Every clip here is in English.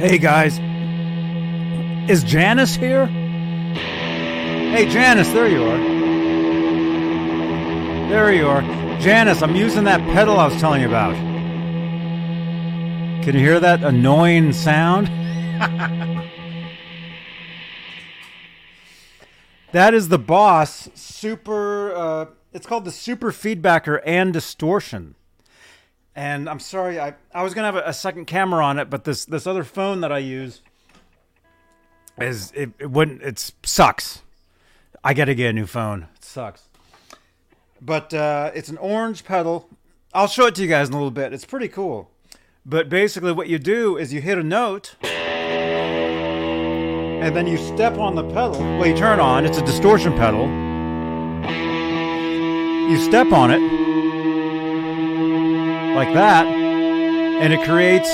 Hey guys, is Janice here? Hey Janice, there you are. There you are. Janice, I'm using that pedal I was telling you about. Can you hear that annoying sound? That is the Boss Super, it's called the Super Feedbacker and Distortion. And I'm sorry, I was going to have a second camera on it, but this other phone that I use is, it wouldn't, it sucks. I got to get a new phone. It sucks. But it's an orange pedal. I'll show it to you guys in a little bit. It's pretty cool. But basically what you do is you hit a note, and then you step on the pedal. Well, you turn on. It's a distortion pedal. You step on it like that, and it creates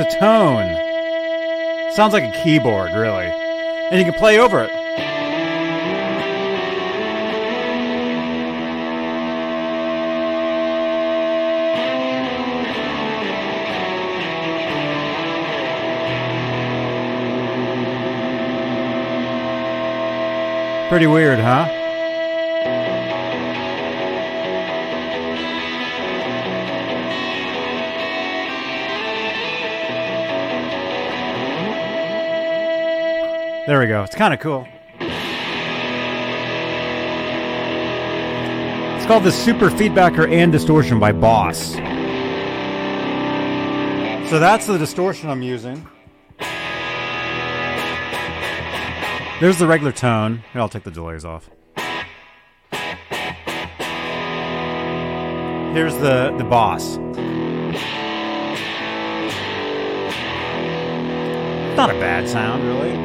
a tone. It sounds like a keyboard, really. And you can play over it. Pretty weird, huh? There we go. It's kind of cool. It's called the Super Feedbacker and Distortion by Boss. So that's the distortion I'm using. There's the regular tone. Here, I'll take the delays off. Here's the Boss. Not a bad sound, really.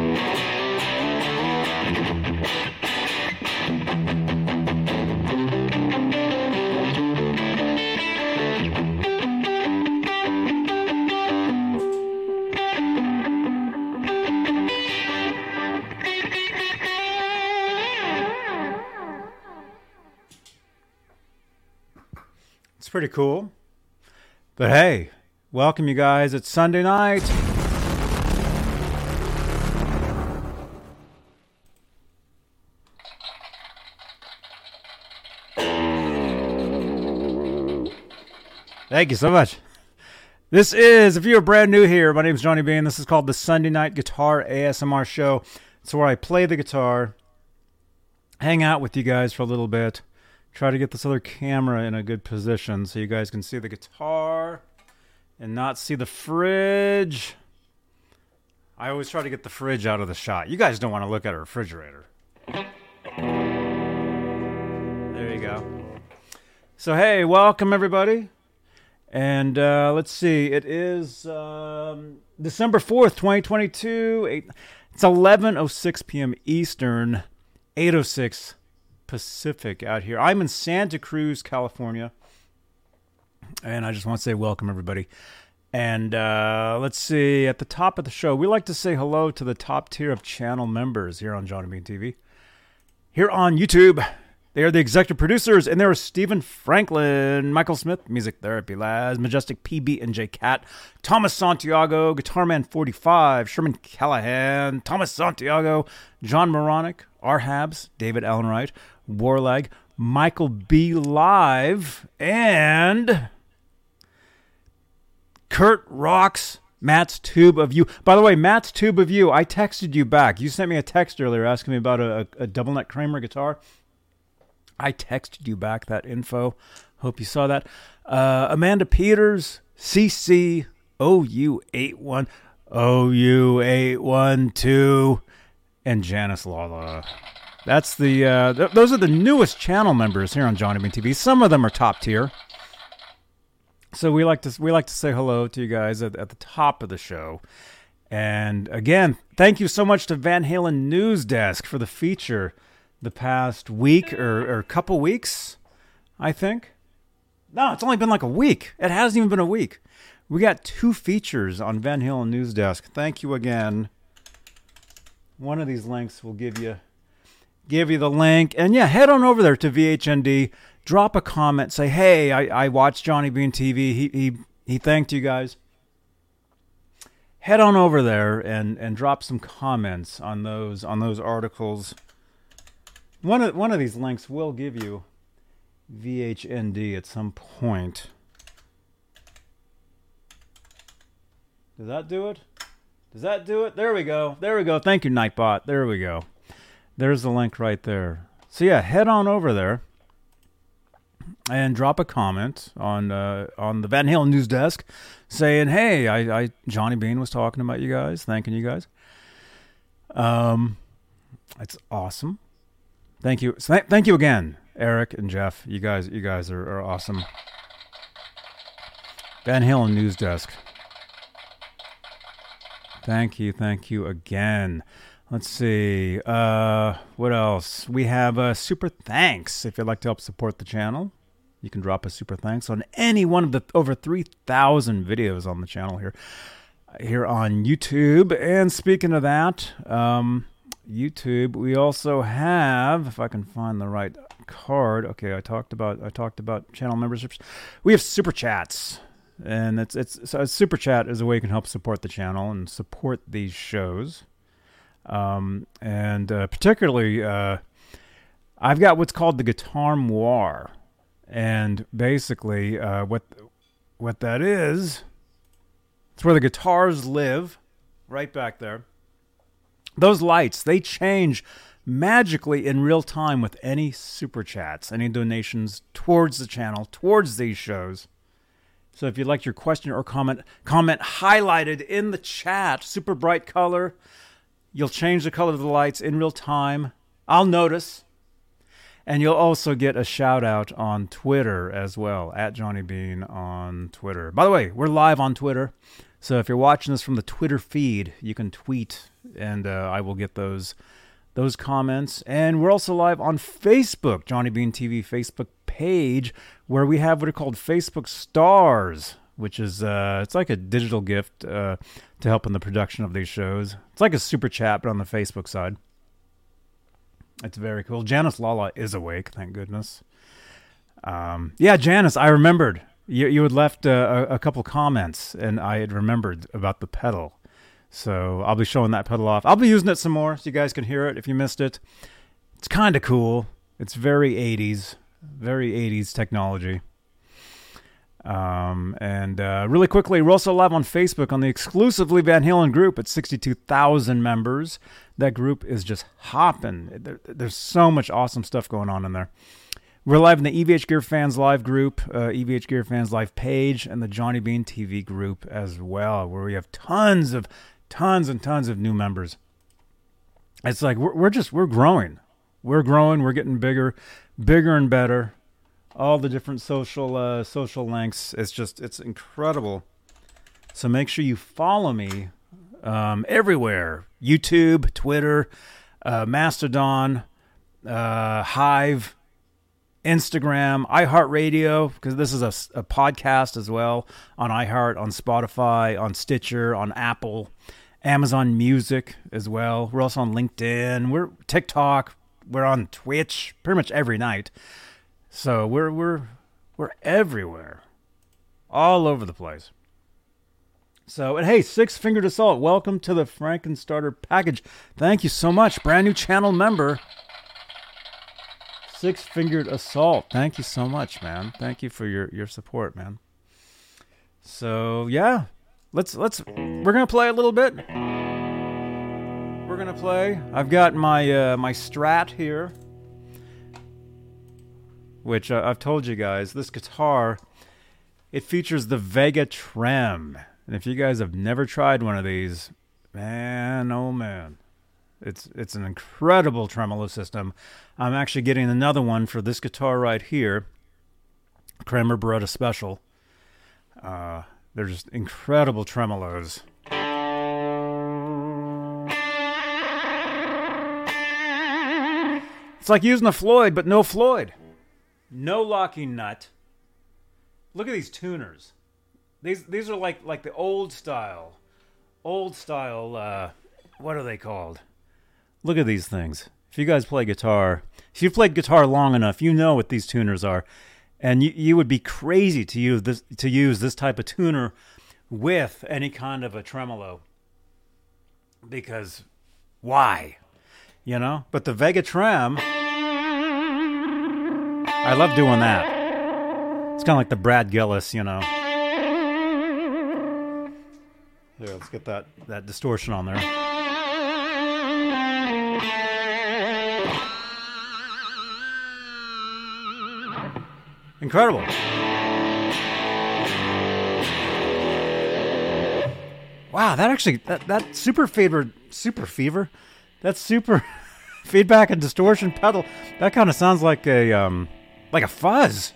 Pretty cool. But hey, welcome you guys. It's Sunday night. Thank you so much. This is, if you're brand new here, my name is Johnny Bean. This is called the Sunday Night Guitar ASMR Show. It's where I play the guitar, hang out with you guys for a little bit. Try to get this other camera in a good position so you guys can see the guitar and not see the fridge. I always try to get the fridge out of the shot. You guys don't want to look at a refrigerator. There you go. So, hey, welcome, everybody. And let's see. It is December 4th, 2022. It's 11:06 p.m. Eastern, 8:06 Pacific out here. I'm in Santa Cruz, California, and I just want to say welcome, everybody. And let's see, at the top of the show, we like to say hello to the top tier of channel members here on Johnny Bean TV. Here on YouTube, they are the executive producers, and there are Stephen Franklin, Michael Smith, Music Therapy Labs, Majestic PB and J Cat, Thomas Santiago, Guitar Man 45, Sherman Callahan, Thomas Santiago, John Moronic, R. Habs, David Allen Wright, Warlag, Michael B. Live, and Kurt Rocks, Matt's Tube of You. By the way, Matt's Tube of You, I texted you back. You sent me a text earlier asking me about a double neck Kramer guitar. I texted you back that info. Hope you saw that. Amanda Peters, CC, OU81, OU812, and Janice Lala. That's the, those are the newest channel members here on Johnny Bean TV. Some of them are top tier. So we like to say hello to you guys at the top of the show. And again, thank you so much to Van Halen News Desk for the feature the past week or couple weeks, I think. No, it's only been like a week. It hasn't even been a week. We got two features on Van Halen News Desk. Thank you again. One of these links will give you the link, and yeah, head on over there to VHND, drop a comment, say, hey, I watched Johnny Bean TV, he thanked you guys, head on over there and drop some comments on those articles. One of these links will give you VHND at some point. Does that do it? Does that do it? There we go. There we go. Thank you, Nightbot. There we go. There's the link right there. So yeah, head on over there and drop a comment on the Van Halen News Desk saying, hey, I Johnny Bean was talking about you guys, thanking you guys. It's awesome. Thank you. So thank you again, Eric and Jeff. You guys are awesome. Van Halen News Desk. Thank you again. Let's see. What else? We have super thanks. If you'd like to help support the channel, you can drop a super thanks on any one of the over 3,000 videos on the channel here on YouTube. And speaking of that, YouTube, we also have, if I can find the right card. Okay, I talked about channel memberships. We have super chats. And so a super chat is a way you can help support the channel and support these shows. Particularly, I've got what's called the Guitar Moir. And basically, what that is, it's where the guitars live, right back there. Those lights, they change magically in real time with any super chats, any donations towards the channel, towards these shows. So if you'd like your question or comment highlighted in the chat, super bright color, you'll change the color of the lights in real time. I'll notice. And you'll also get a shout out on Twitter as well, @JohnnyBean on Twitter. By the way, we're live on Twitter. So if you're watching this from the Twitter feed, you can tweet and I will get those comments. And we're also live on Facebook, Johnny Bean TV Facebook page, where we have what are called Facebook Stars, which is it's like a digital gift to help in the production of these shows. It's like a super chat, but on the Facebook side. It's very cool. Janice Lala is awake, thank goodness. Yeah, Janice, I remembered. You had left a couple comments, and I had remembered about the pedal. So I'll be showing that pedal off. I'll be using it some more so you guys can hear it if you missed it. It's kind of cool. It's very 80s technology. Really quickly, we're also live on Facebook on the exclusively Van Halen group at 62,000 members. That group is just hopping. There's so much awesome stuff going on in there. We're live in the EVH Gear Fans Live group, EVH Gear Fans Live page, and the Johnny Bean TV group as well, where we have tons and tons of new members. It's like we're growing. We're growing. We're getting bigger and better. All the different social links. It's incredible. So make sure you follow me everywhere: YouTube, Twitter, Mastodon, Hive, Instagram, iHeartRadio, because this is a podcast as well, on iHeart, on Spotify, on Stitcher, on Apple, Amazon Music as well. We're also on LinkedIn. We're TikTok. We're on Twitch pretty much every night. So we're everywhere, all over the place. So, and hey, Six Fingered Assault, welcome to the Frankenstarter package. Thank you so much, brand new channel member. Six-Fingered Assault. Thank you so much, man. Thank you for your support, man. So, yeah. We're going to play a little bit. We're going to play. I've got my my Strat here, which I've told you guys, this guitar, it features the Vega Trem. And if you guys have never tried one of these, man, oh man. It's an incredible tremolo system. I'm actually getting another one for this guitar right here, Kramer Beretta Special. They're just incredible tremolos. It's like using a Floyd, but no Floyd. No locking nut. Look at these tuners. These are like the old style. What are they called? Look at these things. If you guys play guitar, if you've played guitar long enough, you know what these tuners are. And you would be crazy to use this type of tuner with any kind of a tremolo. because why? You know? But the Vega Trem, I love doing that. It's kind of like the Brad Gillis, you know. Here, let's get that distortion on there. Incredible. Wow, that actually, that super fever, that super feedback and distortion pedal, that kind of sounds like a fuzz.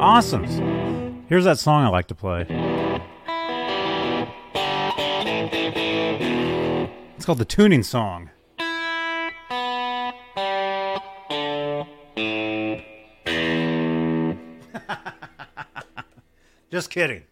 Awesome. Here's that song I like to play. It's called The Tuning Song. Just kidding.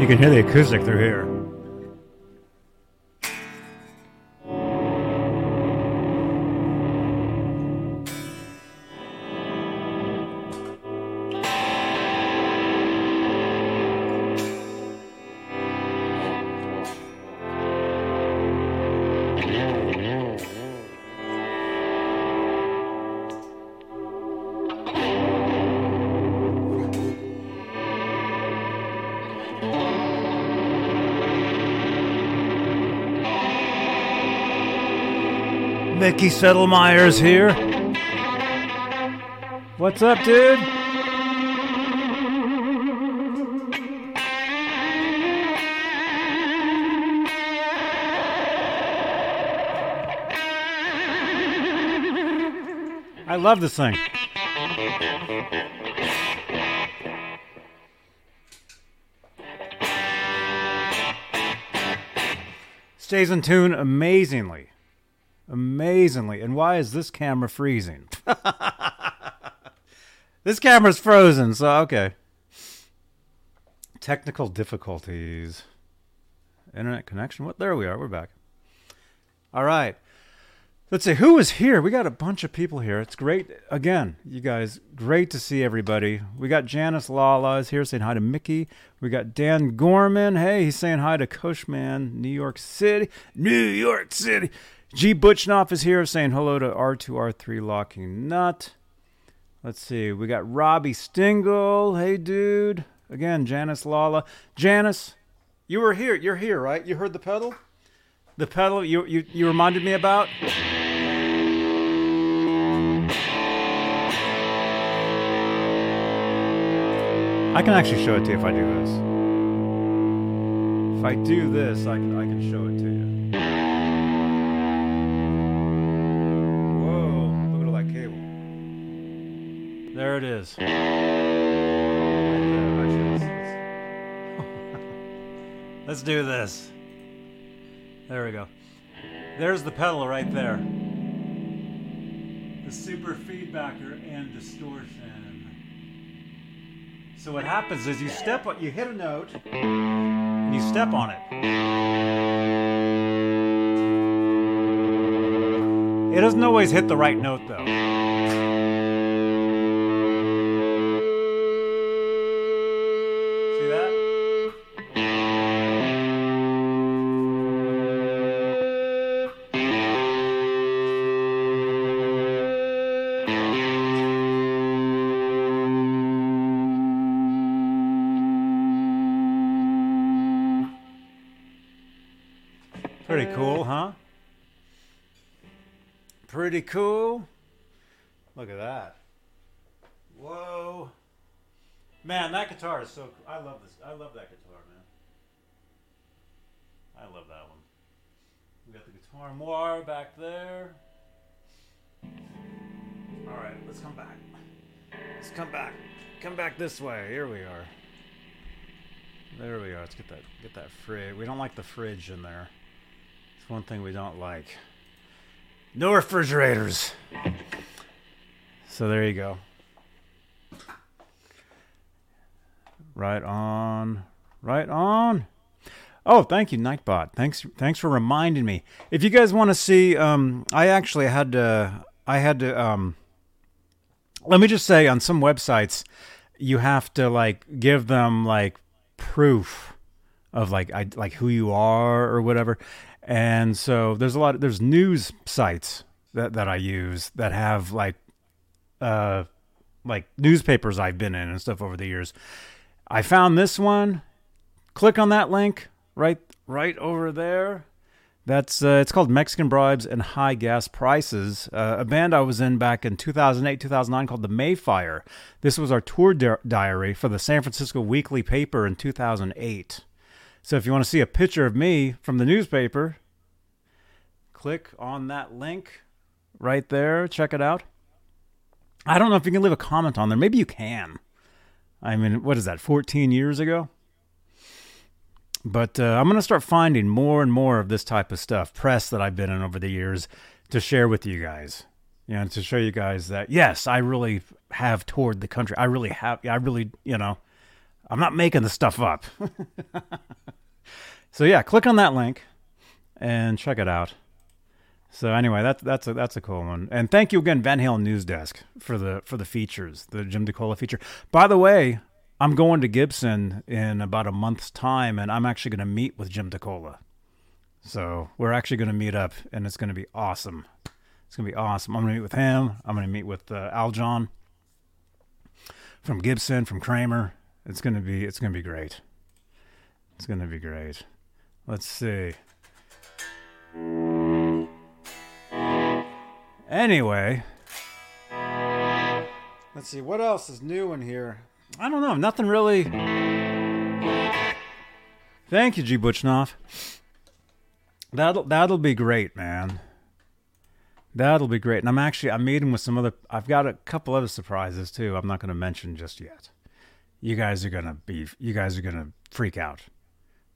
You can hear the acoustic through here. Mickey Settlemyer's here. What's up, dude? I love this thing. Stays in tune amazingly. Amazingly. And why is this camera freezing? This camera's frozen, so okay. Technical difficulties. Internet connection. What? There we are. We're back. All right. Let's see. Who is here? We got a bunch of people here. It's great. Again, you guys, great to see everybody. We got Janice Lala is here saying hi to Mickey. We got Dan Gorman. Hey, he's saying hi to Cushman, New York City. New York City. G. Butchnoff is here saying hello to R2R3 Locking Nut. Let's see. We got Robbie Stingle. Hey, dude. Again, Janice Lala. Janice, you were here. You're here, right? You heard the pedal? The pedal you reminded me about? I can actually show it to you if I do this. If I do this, I can show it to you. There it is. Let's do this. There we go. There's the pedal right there. The Super Feedbacker and Distortion. So what happens is you hit a note, and you step on it. It doesn't always hit the right note though. Pretty cool. Look at that. Whoa. Man, that guitar is so cool. I love this. I love that guitar, man. I love that one. We got the Guitar Moir back there. All right, let's come back. Let's come back. Come back this way. Here we are. There we are. Let's get that fridge. We don't like the fridge in there. It's one thing we don't like. No refrigerators. So there you go. Right on. Right on. Oh, thank you, Nightbot. Thanks for reminding me. If you guys want to see, let me just say on some websites, you have to like give them like proof of like who you are or whatever. And so there's news sites that I use that have like newspapers I've been in and stuff over the years. I found this one. Click on that link right over there. That's it's called Mexican Bribes and High Gas Prices. A band I was in back in 2008, 2009 called the Mayfire. This was our tour diary for the San Francisco Weekly paper in 2008. So if you want to see a picture of me from the newspaper, click on that link right there. Check it out. I don't know if you can leave a comment on there. Maybe you can. I mean, what is that, 14 years ago? But I'm going to start finding more and more of this type of stuff, press that I've been in over the years, to share with you guys. You know, to show you guys that, yes, I really have toured the country. I really have, I'm not making this stuff up. So yeah, click on that link and check it out. So anyway, that's a cool one. And thank you again, Van Halen News Desk, for the features, the Jim DeCola feature. By the way, I'm going to Gibson in about a month's time, and I'm actually going to meet with Jim DeCola. So we're actually going to meet up, and it's going to be awesome. It's going to be awesome. I'm going to meet with him. I'm going to meet with Al John from Gibson, from Kramer. It's going to be great. It's going to be great. Let's see. Anyway, let's see what else is new in here. I don't know, nothing really. Thank you, G. Butchnoff. That'll be great, man. That'll be great. And I'm meeting with some other. I've got a couple other surprises too. I'm not going to mention just yet. You guys are gonna freak out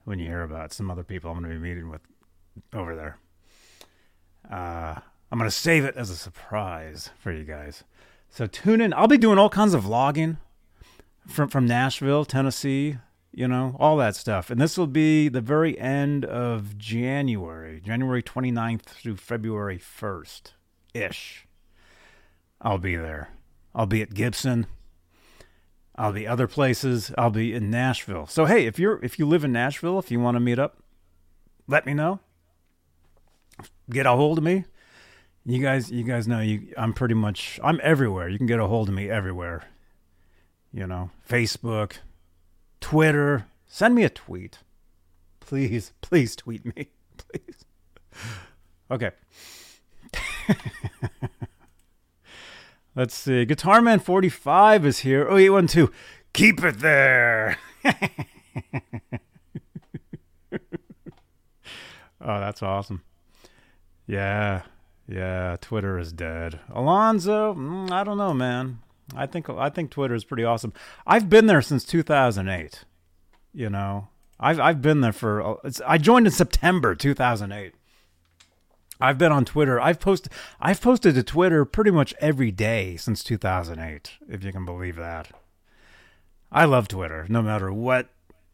when you hear about some other people I'm going to be meeting with over there. I'm going to save it as a surprise for you guys. So tune in. I'll be doing all kinds of vlogging from Nashville, Tennessee, you know, all that stuff. And this will be the very end of January 29th through February 1st-ish. I'll be there. I'll be at Gibson. I'll be other places. I'll be in Nashville. So, hey, if you live in Nashville, if you want to meet up, let me know. Get a hold of me. You guys know I'm everywhere. You can get a hold of me everywhere. You know, Facebook, Twitter. Send me a tweet. Please tweet me. Please. Okay. Let's see. Guitarman45 is here. 0812. Keep it there. Oh, that's awesome. Yeah. Yeah, Twitter is dead. Alonzo, I don't know, man. I think Twitter is pretty awesome. I've been there since 2008. You know, I've been there I joined in September 2008. I've been on Twitter. I've posted to Twitter pretty much every day since 2008, if you can believe that. I love Twitter, no matter what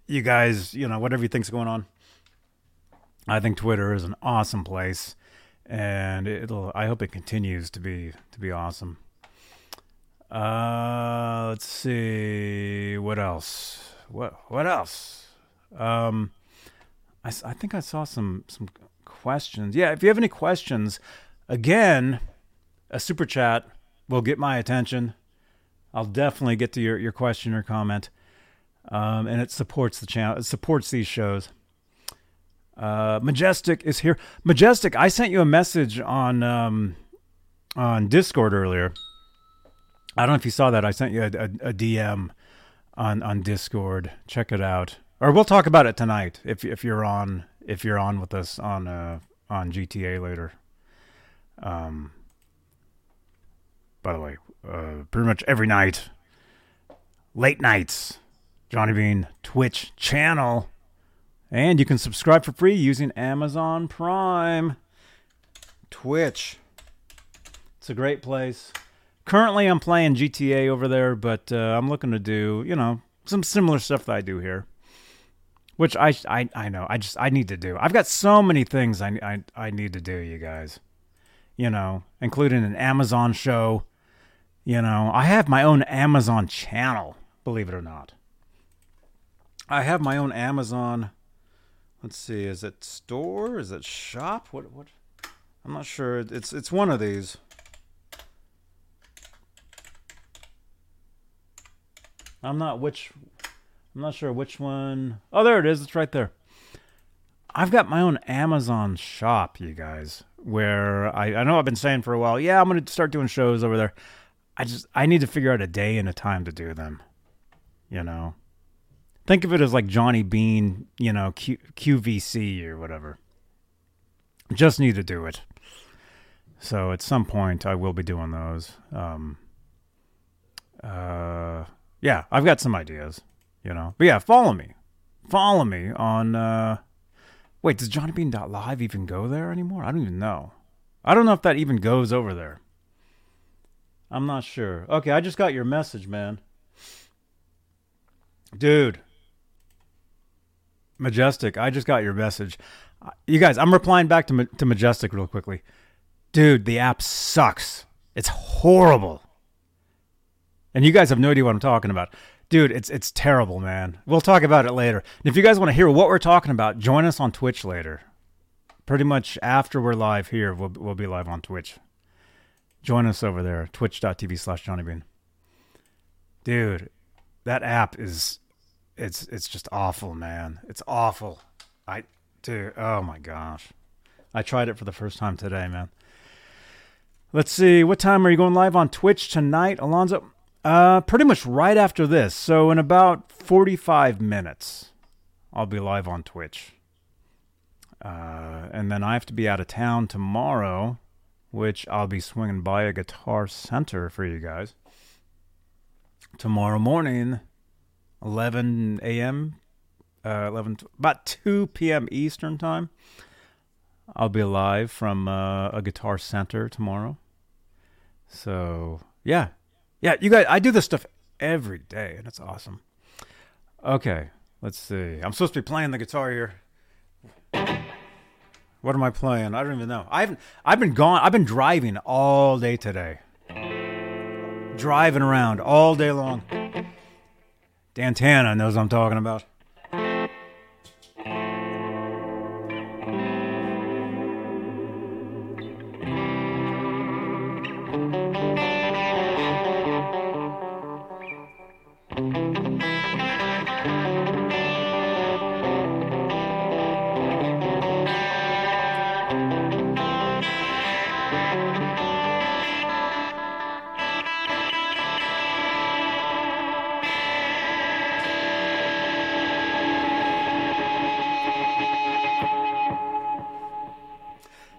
you guys, you know, whatever you think's going on. I think Twitter is an awesome place. And I hope it continues to be awesome. Let's see. What else? What else? I think I saw some questions. Yeah, if you have any questions, again, a super chat will get my attention. I'll definitely get to your question or comment. And it supports the channel. It supports these shows. Majestic is here. Majestic, I sent you a message on Discord earlier. I don't know if you saw that. I sent you a DM on Discord. Check it out, or we'll talk about it tonight if you're on with us on GTA later. By the way, pretty much every night, late nights, Johnny Bean Twitch channel. And you can subscribe for free using Amazon Prime. Twitch. It's a great place. Currently, I'm playing GTA over there, but I'm looking to do, you know, some similar stuff that I do here. Which I know. I need to do. I've got so many things I need to do, you guys. You know, including an Amazon show. You know, I have my own Amazon channel, believe it or not. I have my own Amazon... Let's see, is it store? Is it shop? What? I'm not sure. It's one of these. I'm not sure which one. Oh, there it is. It's right there. I've got my own Amazon shop, you guys, where I know I've been saying for a while, yeah, I'm going to start doing shows over there. I need to figure out a day and a time to do them, you know. Think of it as like Johnny Bean, you know, QVC or whatever. Just need to do it. So at some point I will be doing those. Yeah, I've got some ideas, you know. But yeah, follow me. Follow me on... Wait, does JohnnyBean.live even go there anymore? I don't even know. I don't know if that even goes over there. I'm not sure. Okay, I just got your message, man. Dude. Majestic, I just got your message. You guys, I'm replying back to Majestic real quickly. Dude, the app sucks. It's horrible. And you guys have no idea what I'm talking about. Dude, it's terrible, man. We'll talk about it later. And if you guys want to hear what we're talking about, join us on Twitch later. Pretty much after we're live here, we'll be live on Twitch. Join us over there, twitch.tv/JohnnyBean. Dude, that app is... It's just awful, man. It's awful. Oh my gosh. I tried it for the first time today, man. Let's see. What time are you going live on Twitch tonight, Alonzo? Pretty much right after this. So in about 45 minutes, I'll be live on Twitch. And then I have to be out of town tomorrow, which I'll be swinging by a Guitar Center for you guys. Tomorrow morning... 11 a.m., 2 p.m. Eastern time. I'll be live from a Guitar Center tomorrow. So, yeah. Yeah, you guys, I do this stuff every day, and it's awesome. Okay, let's see. I'm supposed to be playing the guitar here. What am I playing? I don't even know. I've been gone. I've been driving all day today. Driving around all day long. Dantana knows what I'm talking about.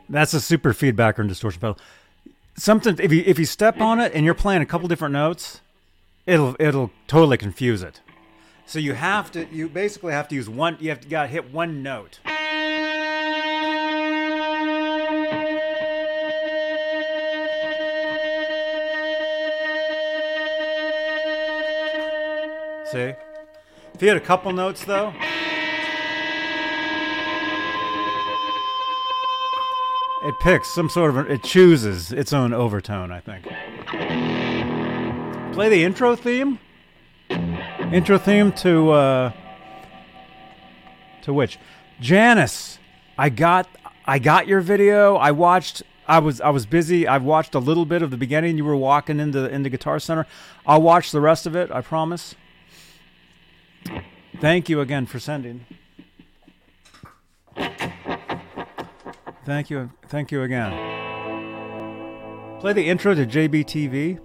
That's a super feedbacker and distortion pedal. Something if you step on it and you're playing a couple different notes, it'll totally confuse it. So you basically have to use one. You gotta hit one note. See? If you hit a couple notes though. It picks it chooses its own overtone, I think. Play the intro theme? Intro theme to which? Janice, I got your video. I was busy. I watched a little bit of the beginning. You were walking into Guitar Center. I'll watch the rest of it, I promise. Thank you again for sending. Thank you again. Play the intro to JBTV.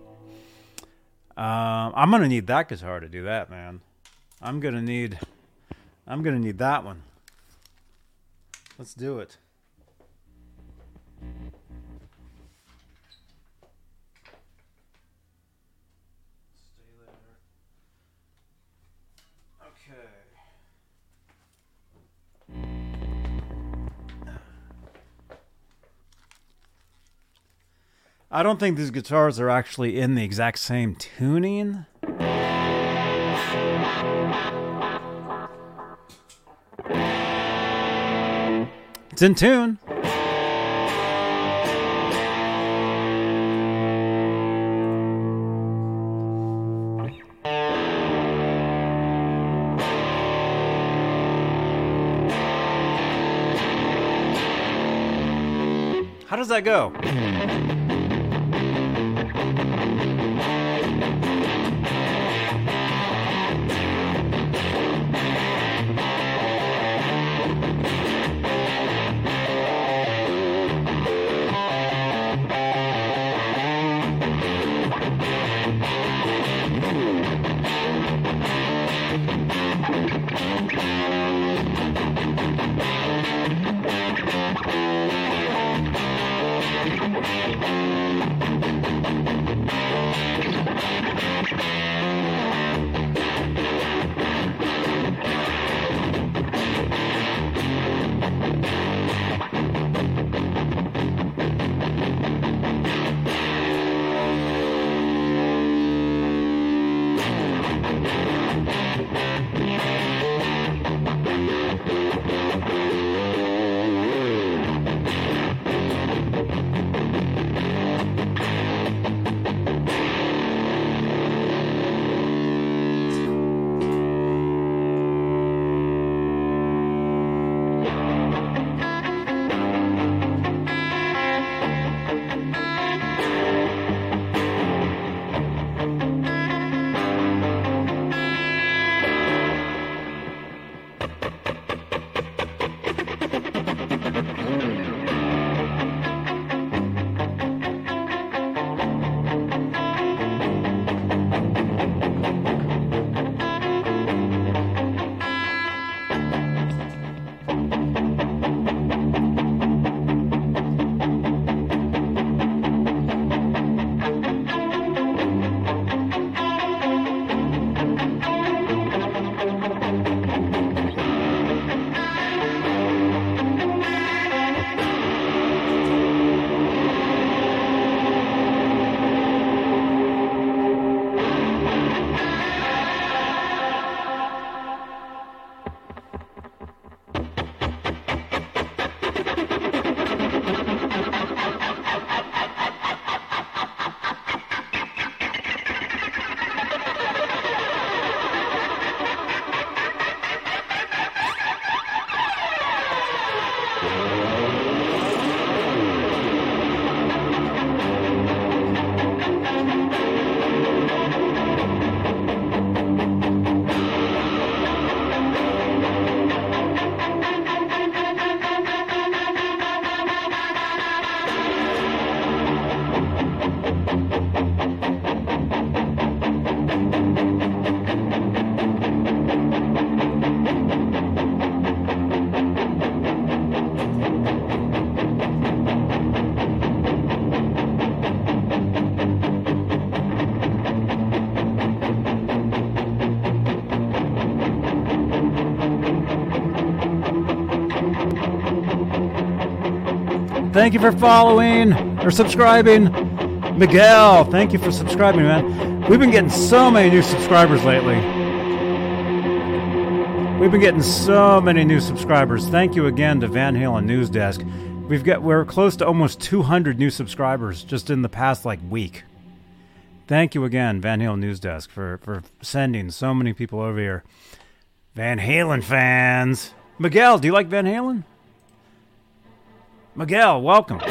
I'm gonna need that guitar to do that, man. I'm gonna need that one. Let's do it. I don't think these guitars are actually in the exact same tuning. It's in tune. How does that go? Thank you for following or subscribing. Miguel, thank you for subscribing, man. We've been getting so many new subscribers lately. We've been getting so many new subscribers. Thank you again to Van Halen News Desk. We're close to almost 200 new subscribers just in the past like week. Thank you again, Van Halen News Desk, for sending so many people over here. Van Halen fans. Miguel, do you like Van Halen? Miguel, welcome.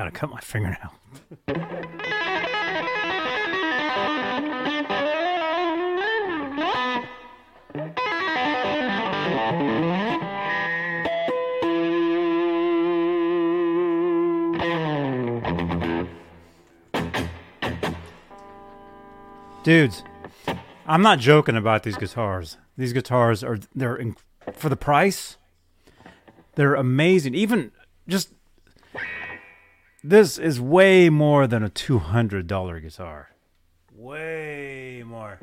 gotta cut my fingernail. Dudes, I'm not joking about these guitars. These guitars are, for the price, they're amazing. Even just, this is way more than a $200 guitar. Way more.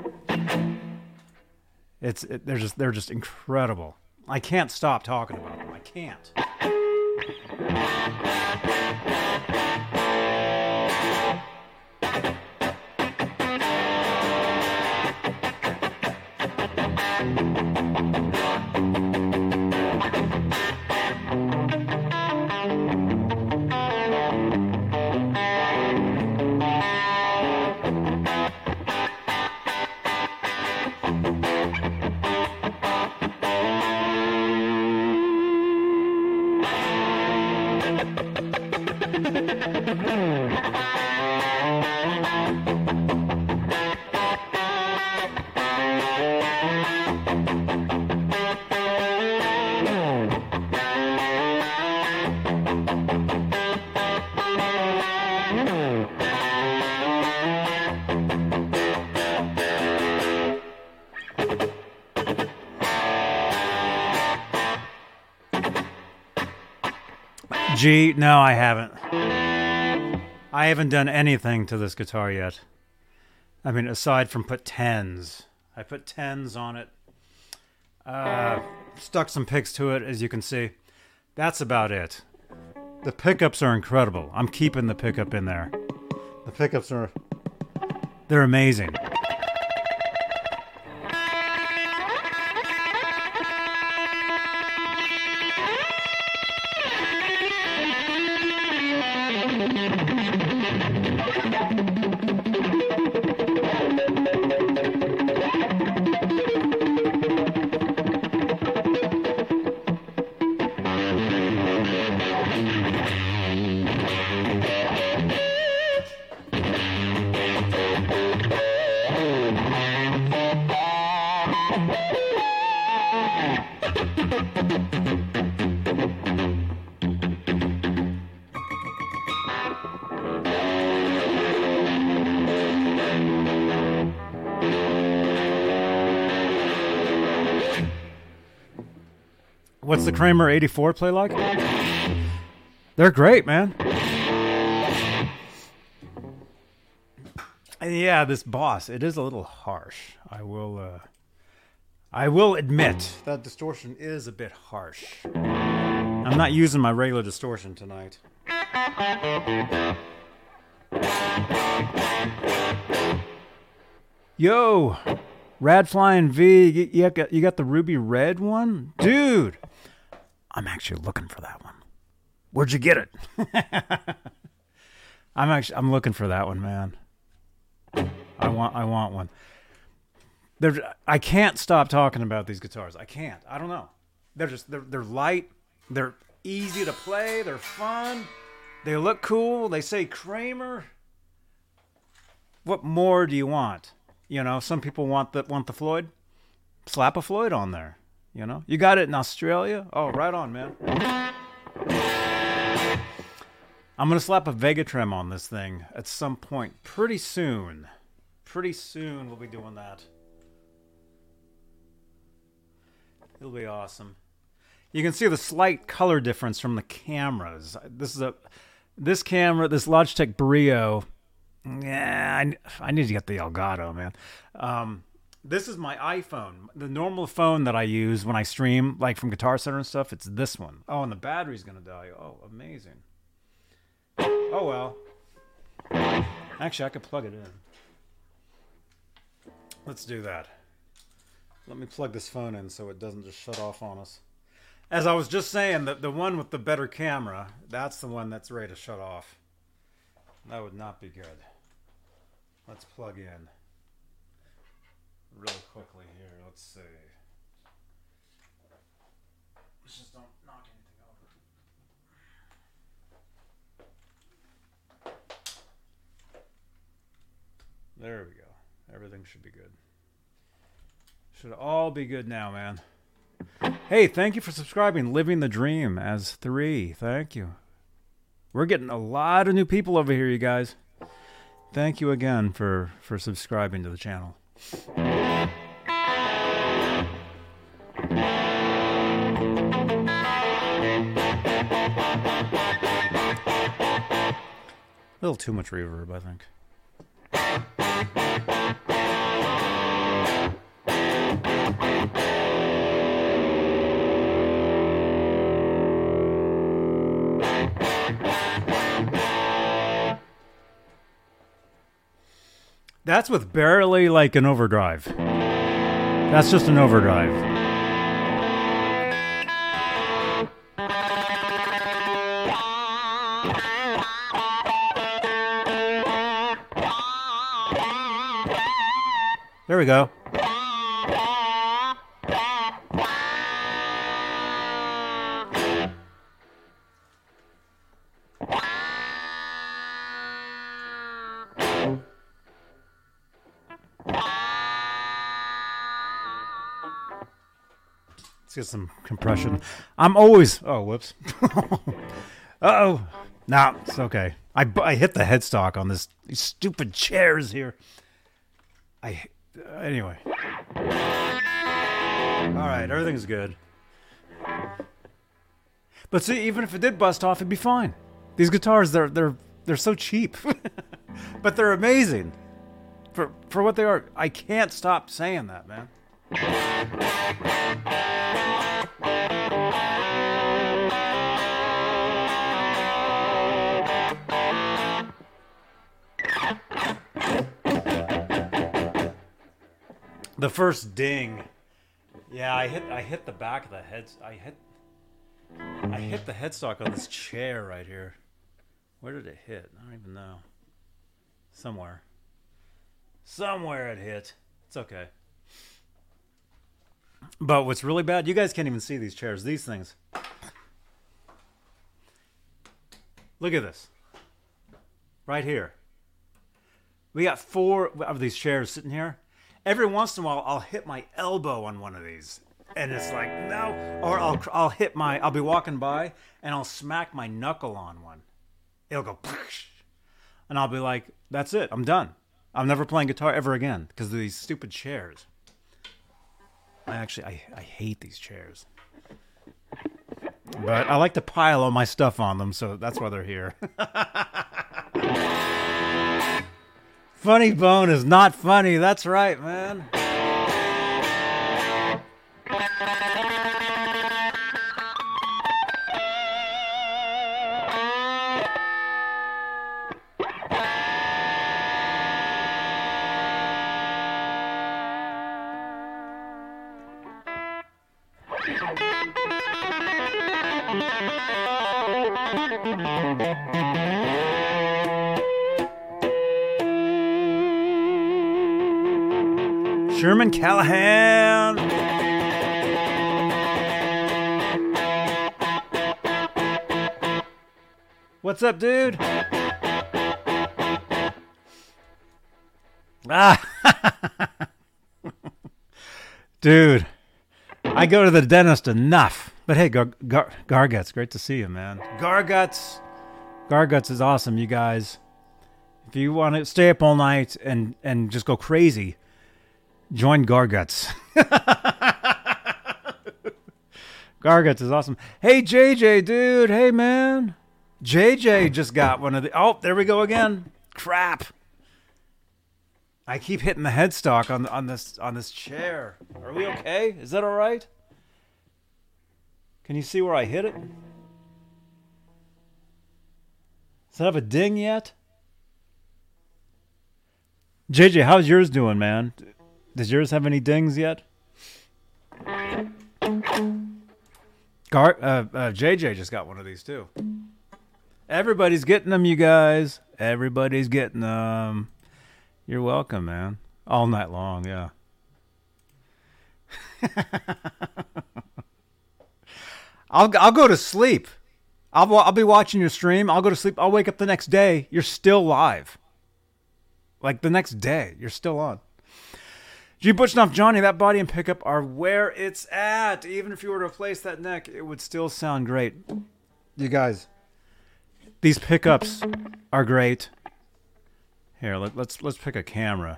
They're just incredible. I can't stop talking about them. I can't. No, I haven't. I haven't done anything to this guitar yet. I mean, aside from put tens. I put tens on it. Stuck some picks to it, as you can see. That's about it. The pickups are incredible. I'm keeping the pickup in there. The pickups are... they're amazing. What's the Kramer 84 play like? They're great, man. And yeah, this Boss, it is a little harsh. I will admit that distortion is a bit harsh. I'm not using my regular distortion tonight. Yo, Rad Flying V, you got the ruby red one? Dude! I'm actually looking for that one. Where'd you get it? I'm looking for that one, man. I want one. I can't stop talking about these guitars. I can't. I don't know. They're light. They're easy to play. They're fun. They look cool. They say Kramer. What more do you want? You know, some people want the Floyd. Slap a Floyd on there. You know, you got it in Australia? Oh, right on, man. I'm going to slap a Vega Trem on this thing at some point pretty soon. Pretty soon we'll be doing that. It'll be awesome. You can see the slight color difference from the cameras. This Logitech Brio. Yeah, I need to get the Elgato, man. This is my iPhone. The normal phone that I use when I stream, like from Guitar Center and stuff, it's this one. Oh, and the battery's going to die. Oh, amazing. Oh, well. Actually, I could plug it in. Let's do that. Let me plug this phone in so it doesn't just shut off on us. As I was just saying, the one with the better camera, that's the one that's ready to shut off. That would not be good. Let's plug in. Really quickly here, let's see. Let's just don't knock anything over. There we go. Everything should be good. Should all be good now, man. Hey, thank you for subscribing. Living the Dream as 3. Thank you. We're getting a lot of new people over here, you guys. Thank you again for subscribing to the channel. A little too much reverb, I think. That's with barely like an overdrive. That's just an overdrive. There we go. Let's get some compression. I'm always... Oh, whoops. Uh-oh. Nah, it's okay. I hit the headstock on this. These stupid chairs here. Anyway. Alright, everything's good. But see, even if it did bust off, it'd be fine. These guitars, they're so cheap. But they're amazing. For what they are. I can't stop saying that, man. The first ding, yeah, I hit the back of the head. I hit the headstock on this chair right here. Where did it hit? I don't even know. Somewhere it hit. It's okay. But what's really bad, you guys can't even see these chairs. These things. Look at this. Right here. We got 4 of these chairs sitting here. Every once in a while, I'll hit my elbow on one of these, and it's like, no. Or I'll be walking by, and I'll smack my knuckle on one. It'll go, and I'll be like, that's it. I'm done. I'm never playing guitar ever again because of these stupid chairs. I hate these chairs. But I like to pile all my stuff on them, so that's why they're here. Funny bone is not funny. That's right, man. Sherman Callahan. What's up, dude? Dude, I go to the dentist enough. But hey, Garguts, great to see you, man. Garguts is awesome, you guys. If you want to stay up all night and just go crazy, join Garguts. Garguts is awesome. Hey, JJ, dude. Hey, man. JJ just got one of the... Oh, there we go again. Crap. I keep hitting the headstock on this chair. Are we okay? Is that all right? Can you see where I hit it? Does that have a ding yet? JJ, how's yours doing, man? Does yours have any dings yet? JJ just got one of these too. Everybody's getting them, you guys. Everybody's getting them. You're welcome, man. All night long, yeah. I'll go to sleep. I'll be watching your stream. I'll go to sleep. I'll wake up the next day. You're still live. Like the next day, you're still on. G. Butchnoff, Johnny, that body and pickup are where it's at. Even if you were to replace that neck, it would still sound great. You guys, these pickups are great. Here, let's pick a camera.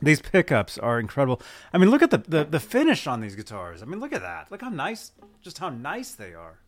These pickups are incredible. I mean, look at the finish on these guitars. I mean, look at that. Look how nice, just how nice they are.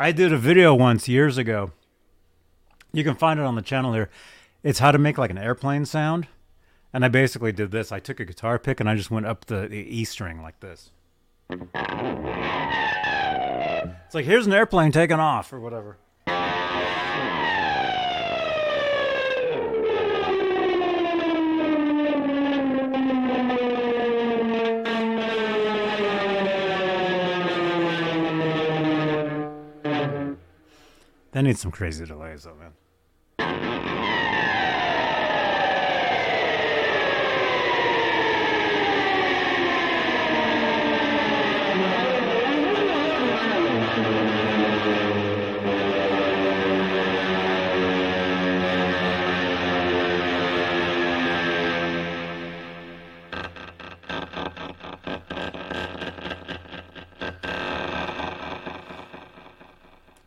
I did a video once years ago. You can find it on the channel here. It's how to make like an airplane sound. And I basically did this. I took a guitar pick and I just went up the E string like this. It's like, here's an airplane taking off or whatever. That needs some crazy delays, though, man.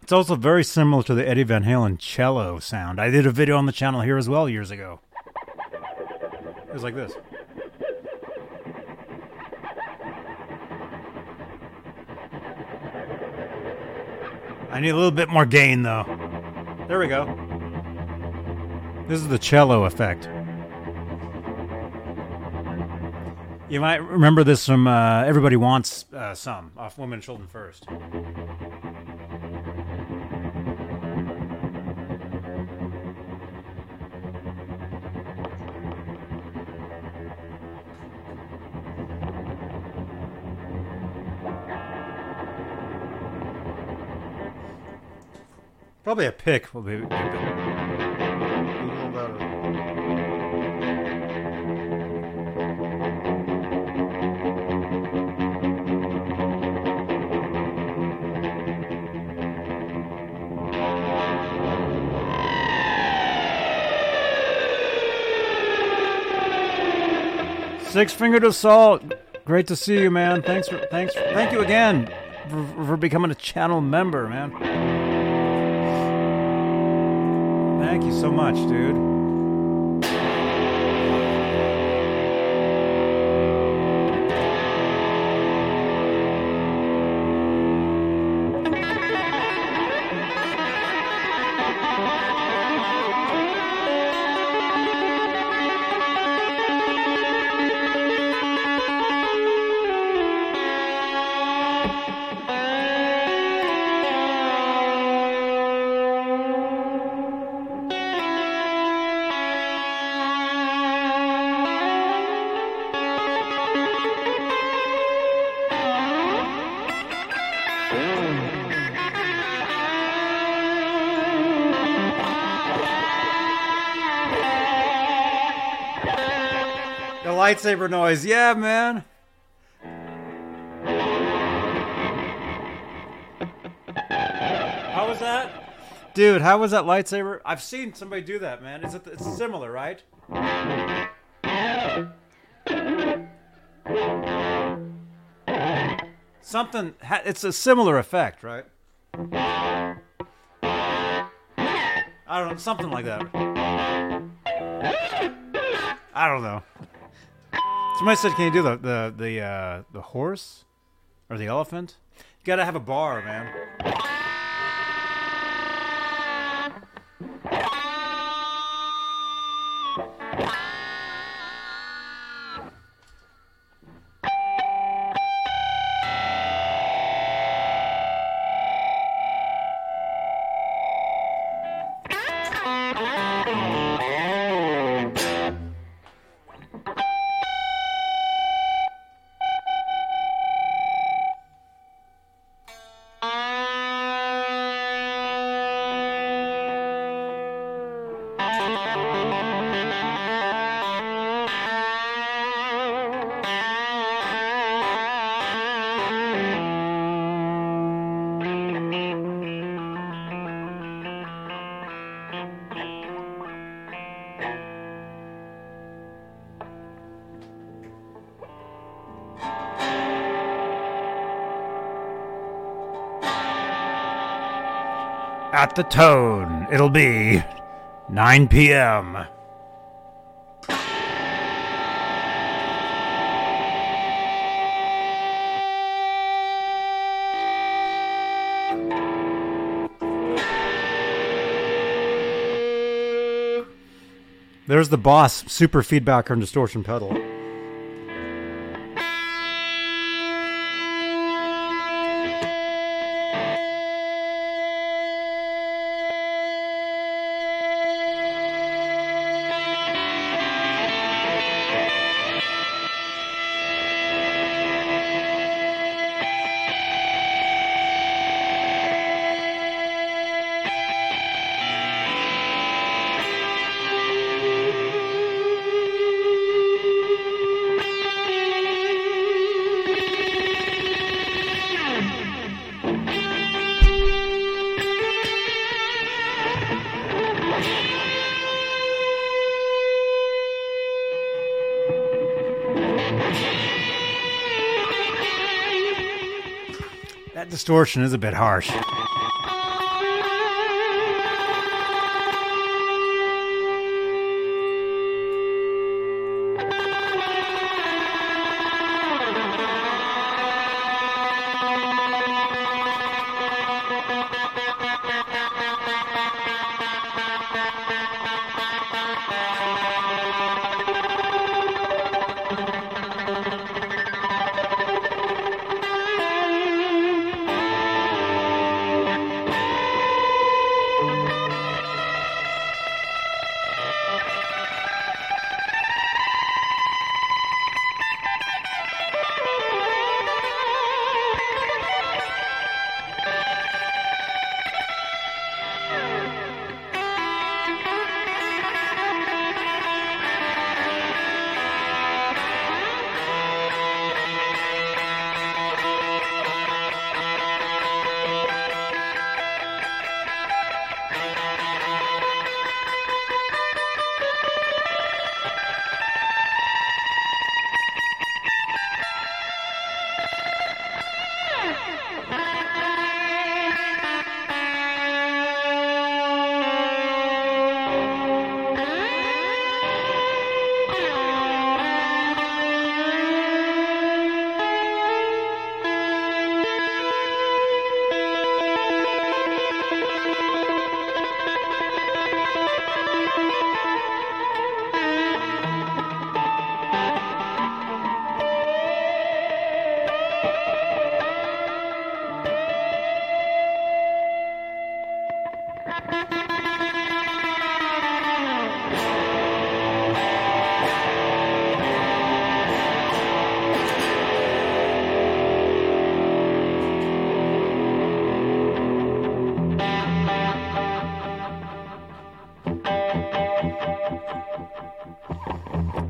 It's also very similar to the Eddie Van Halen cello sound. I did a video on the channel here as well years ago. It was like this. I need a little bit more gain though. There we go. This is the cello effect. You might remember this from Everybody Wants Some off Women, Children First. Probably a pick will be a little better. Six Finger to Salt, great to see you, man. Thank you again for becoming a channel member, man. Thank you so much, dude. Lightsaber noise, yeah, man. How was that, dude? How was that lightsaber? I've seen somebody do that, man. It's similar, right? It's a similar effect, right? I don't know, something like that. I don't know. Somebody said, can you do the horse or the elephant? You gotta have a bar, man. At the tone, it'll be 9 p.m. There's the Boss Super Feedbacker and Distortion pedal. Distortion is a bit harsh.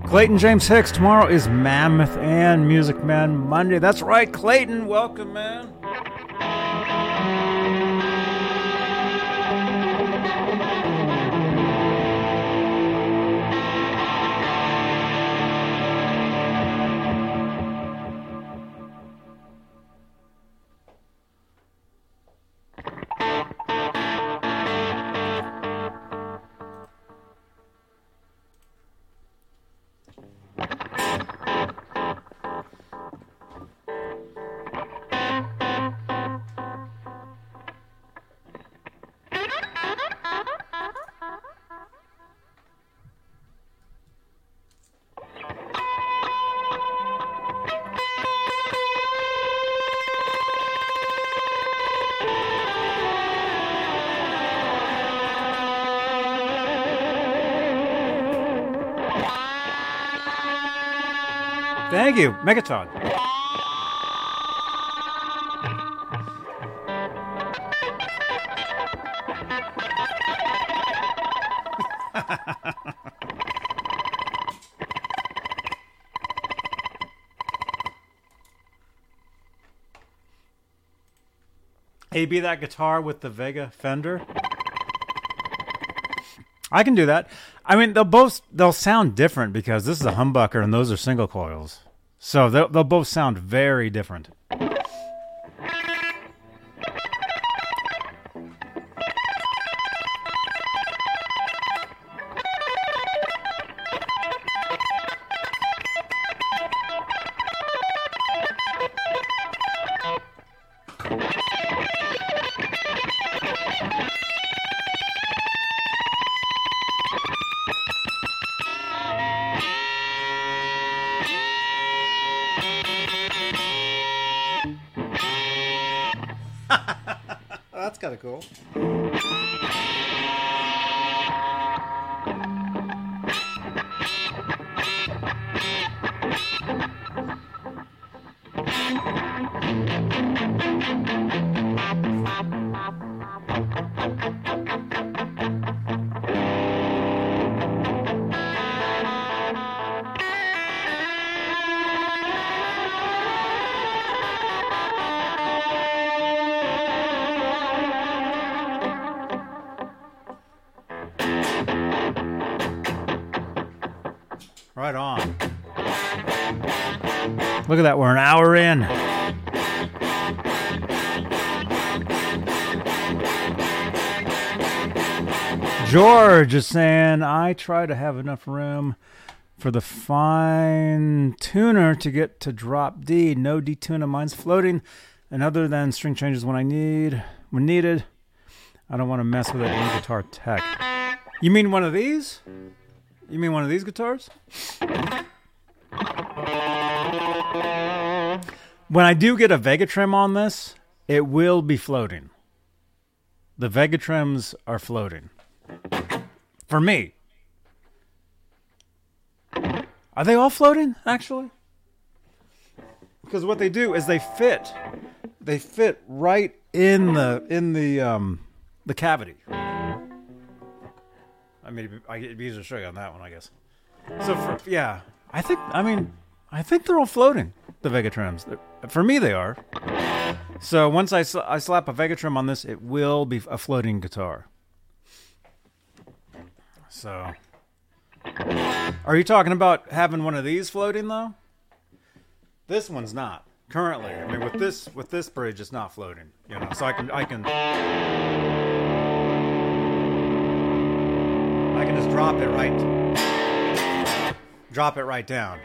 Clayton James Hicks, tomorrow is Mammoth and Music Man Monday. That's right, Clayton. Welcome, man. Thank you, Megaton. AB, that guitar with the Vega Fender. I can do that. I mean, they'll sound different because this is a humbucker and those are single coils. So they'll both sound very different. Right on. Look at that, we're an hour in. George is saying, I try to have enough room for the fine tuner to get to drop D. No detuner, mine's floating. And other than string changes when needed, I don't want to mess with that guitar tech. You mean one of these? You mean one of these guitars? When I do get a Vega Trem on this, it will be floating. The Vega Trems are floating. For me. Are they all floating, actually? Because what they do is they fit right in the cavity. I mean, it'd be easier to show you on that one, I guess. So, I think they're all floating, the Vega Trems. For me, they are. So once I slap a Vega Trem on this, it will be a floating guitar. So, are you talking about having one of these floating, though? This one's not, currently. I mean, with this bridge, it's not floating. You know, so I can just drop it right down.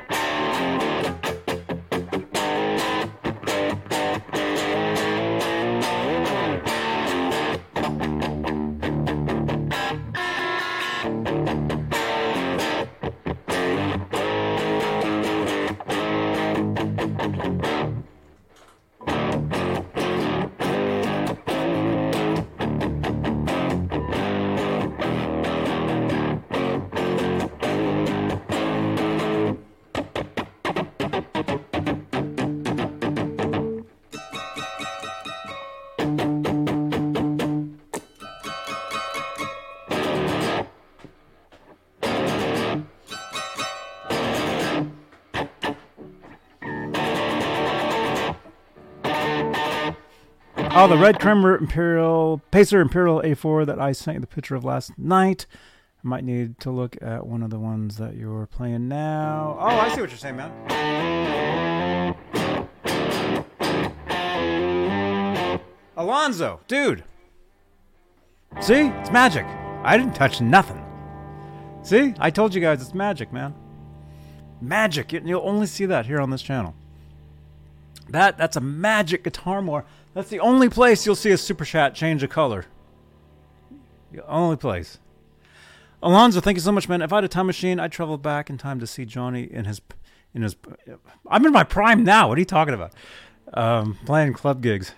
Oh, the red Kramer Pacer Imperial A4 that I sent you the picture of last night. I might need to look at one of the ones that you're playing now. Oh, I see what you're saying, man. Alonzo, dude. See? It's magic. I didn't touch nothing. See? I told you guys it's magic, man. Magic. You'll only see that here on this channel. That's a magic guitar more. That's the only place you'll see a super chat change a color. The only place. Alonzo, thank you so much, man. If I had a time machine, I'd travel back in time to see Johnny in his. I'm in my prime now. What are you talking about? Playing club gigs.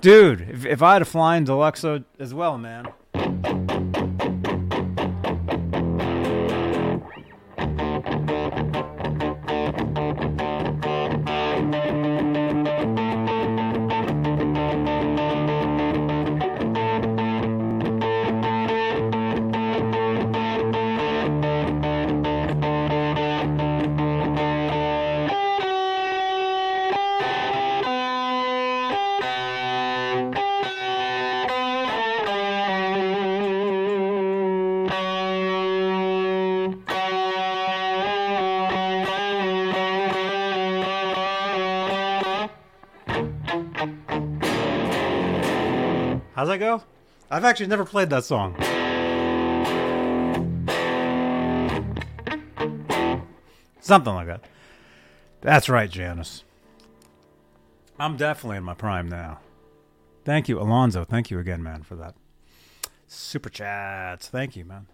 Dude, if I had a flying Deluxo as well, man. How's that go? I've actually never played that song. Something like that. That's right, Janice. I'm definitely in my prime now. Thank you, Alonzo. Thank you again, man, for that. Super chats. Thank you, man.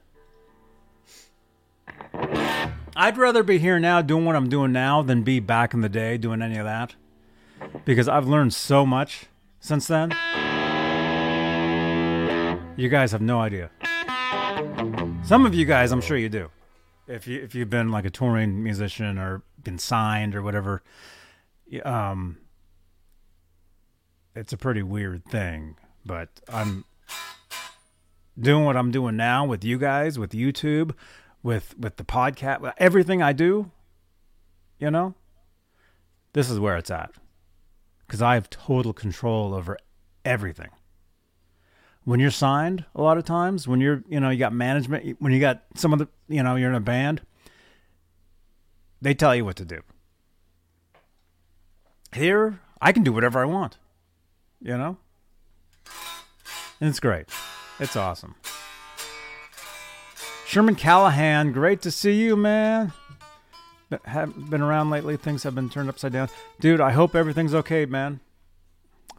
I'd rather be here now doing what I'm doing now than be back in the day doing any of that, because I've learned so much since then. You guys have no idea. Some of you guys, I'm sure you do. If you've been like a touring musician or been signed or whatever, it's a pretty weird thing. But I'm doing what I'm doing now with you guys, with YouTube, with the podcast, with everything I do, you know, this is where it's at. Because I have total control over everything. When you're signed, a lot of times, when you're, you know, you got management, when you got some of the, you know, you're in a band, they tell you what to do. Here, I can do whatever I want, you know? And it's great. It's awesome. Sherman Callahan, great to see you, man. Haven't been around lately. Things have been turned upside down. Dude, I hope everything's okay, man.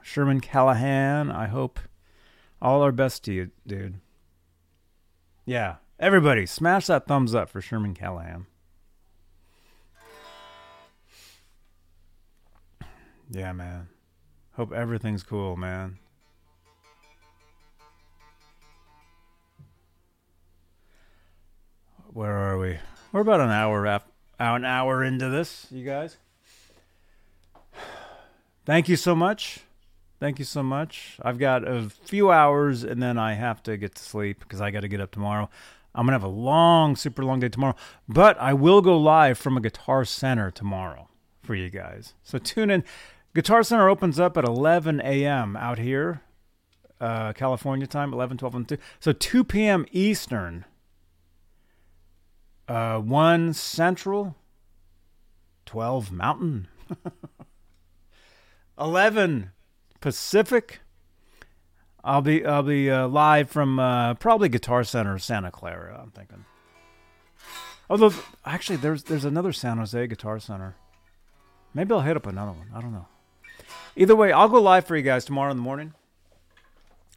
Sherman Callahan, I hope all our best to you, dude. Yeah, everybody, smash that thumbs up for Sherman Callahan. Yeah, man. Hope everything's cool, man. Where are we? We're about an hour into this, you guys. Thank you so much. Thank you so much. I've got a few hours, and then I have to get to sleep because I got to get up tomorrow. I'm going to have a long, super long day tomorrow. But I will go live from a Guitar Center tomorrow for you guys. So tune in. Guitar Center opens up at 11 a.m. out here, California time, 11, 12, and 2. So 2 p.m. Eastern. 1 Central, 12 Mountain, 11 Pacific. I'll be live from probably Guitar Center, Santa Clara, I'm thinking. Although actually there's another San Jose Guitar Center. Maybe I'll hit up another one. I don't know. Either way, I'll go live for you guys tomorrow in the morning.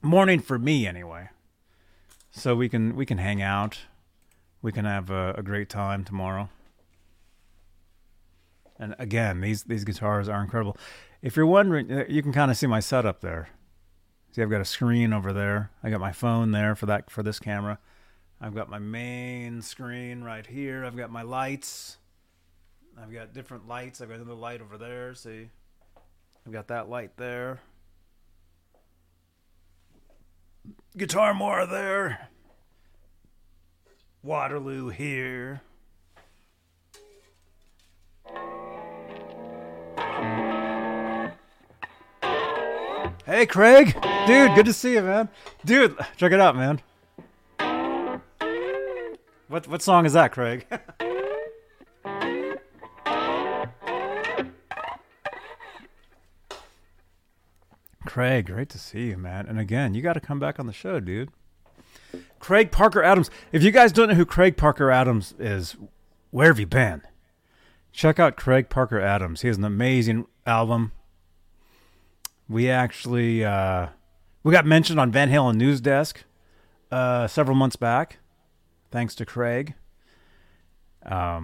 Morning for me anyway. So we can hang out. We can have a great time tomorrow. And again, these guitars are incredible. If you're wondering, you can kind of see my setup there. See, I've got a screen over there. I got my phone there for this camera. I've got my main screen right here. I've got my lights. I've got different lights. I've got another light over there. See, I've got that light there. Guitar more there. Waterloo here. Hey, Craig. Dude, good to see you, man. Dude, check it out, man. What song is that, Craig? Craig, great to see you, man. And again, you got to come back on the show, dude. Craig Parker Adams. If you guys don't know who Craig Parker Adams is, where have you been? Check out Craig Parker Adams. He has an amazing album. We actually we got mentioned on Van Halen News Desk several months back, thanks to Craig. You're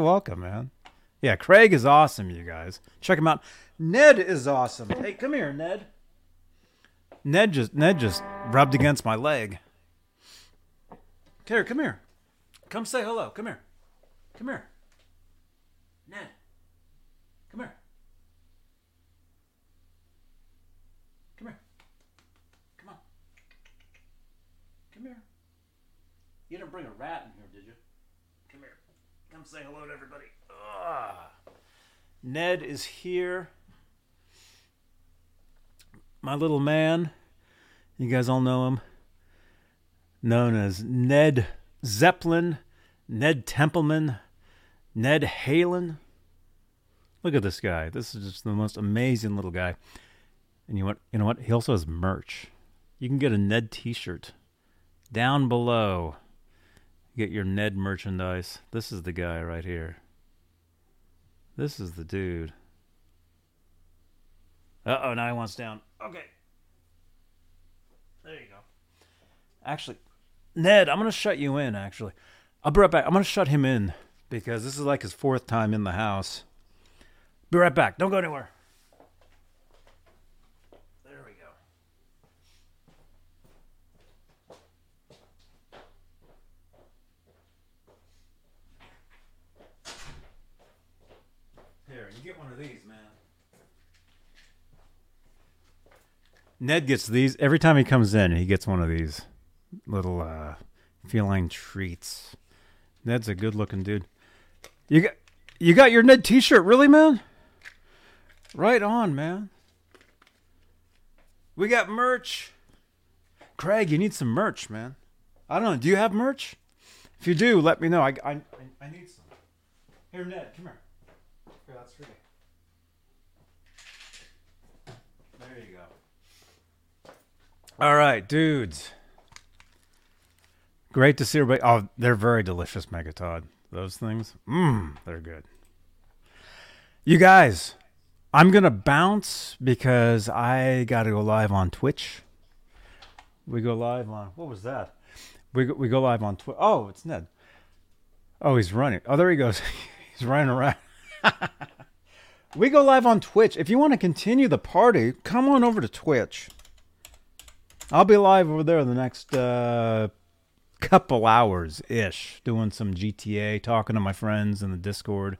welcome, man. Yeah, Craig is awesome, you guys. Check him out. Ned is awesome. Hey, come here, Ned. Ned just rubbed against my leg. Here, come here. Come say hello. Come here. Come here. Ned. Come here. Come here. Come on. Come here. You didn't bring a rat in here, did you? Come here. Come say hello to everybody. Ugh. Ned is here. My little man, you guys all know him, known as Ned Zeppelin, Ned Templeman, Ned Halen. Look at this guy. This is just the most amazing little guy. And you know what? He also has merch. You can get a Ned t-shirt. Down below, get your Ned merchandise. This is the guy right here. This is the dude. Uh-oh, now he wants down. Okay. There you go. Actually, Ned, I'm going to shut you in, actually. I'll be right back. I'm going to shut him in because this is like his fourth time in the house. Be right back. Don't go anywhere. There we go. Here, you get one of these, man. Ned gets these every time he comes in. He gets one of these little feline treats. Ned's a good-looking dude. You got your Ned T-shirt, really, man? Right on, man. We got merch. Craig, you need some merch, man. I don't know. Do you have merch? If you do, let me know. I need some. Here, Ned, come here. Here, that's for you. There you go. All right, dudes. Great to see everybody. Oh, they're very delicious, Megatod. Those things, they're good. You guys, I'm going to bounce because I got to go live on Twitch. We go live on, what was that? We go live on Twitch. Oh, it's Ned. Oh, he's running. Oh, there he goes. He's running around. We go live on Twitch. If you want to continue the party, come on over to Twitch. I'll be live over there in the next couple hours-ish, doing some GTA, talking to my friends in the Discord.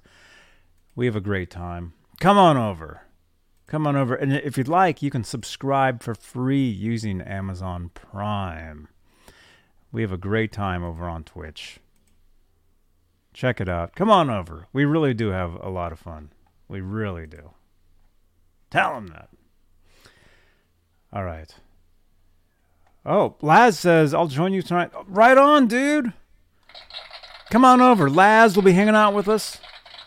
We have a great time. Come on over. Come on over. And if you'd like, you can subscribe for free using Amazon Prime. We have a great time over on Twitch. Check it out. Come on over. We really do have a lot of fun. We really do. Tell them that. All right. Oh, Laz says, I'll join you tonight. Right on, dude. Come on over. Laz will be hanging out with us.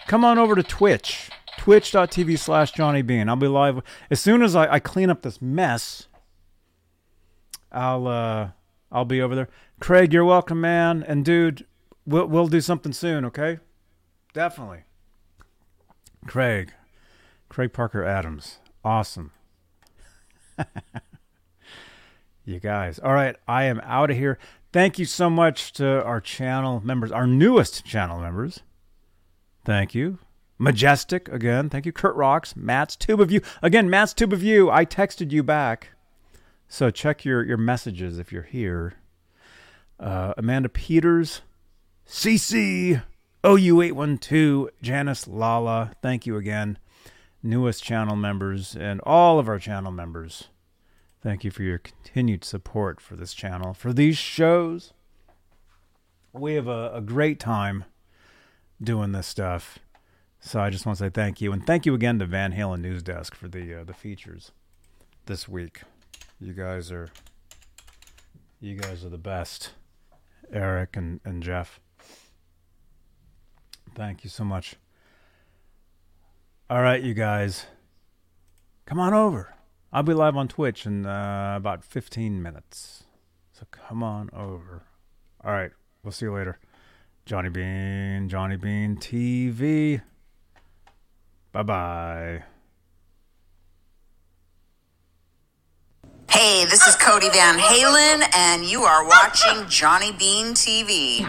Come on over to Twitch. Twitch.tv/JohnnyBean. I'll be live. As soon as I clean up this mess, I'll be over there. Craig, you're welcome, man. And, dude, we'll do something soon, okay? Definitely. Craig Parker Adams. Awesome. You guys. All right. I am out of here. Thank you so much to our channel members, our newest channel members. Thank you. Majestic, again. Thank you. Kurt Rocks, Matt's Tube of You. Again, Matt's Tube of You. I texted you back. So check your messages if you're here. Amanda Peters, CC, OU812, Janice Lala. Thank you again. Newest channel members and all of our channel members. Thank you for your continued support for this channel, for these shows. We have a great time doing this stuff. So I just want to say thank you. And thank you again to Van Halen News Desk for the features this week. You guys are the best, Eric and Jeff. Thank you so much. All right, you guys. Come on over. I'll be live on Twitch in about 15 minutes. So come on over. All right. We'll see you later. Johnny Bean TV. Bye-bye. Hey, this is Cody Van Halen, and you are watching Johnny Bean TV.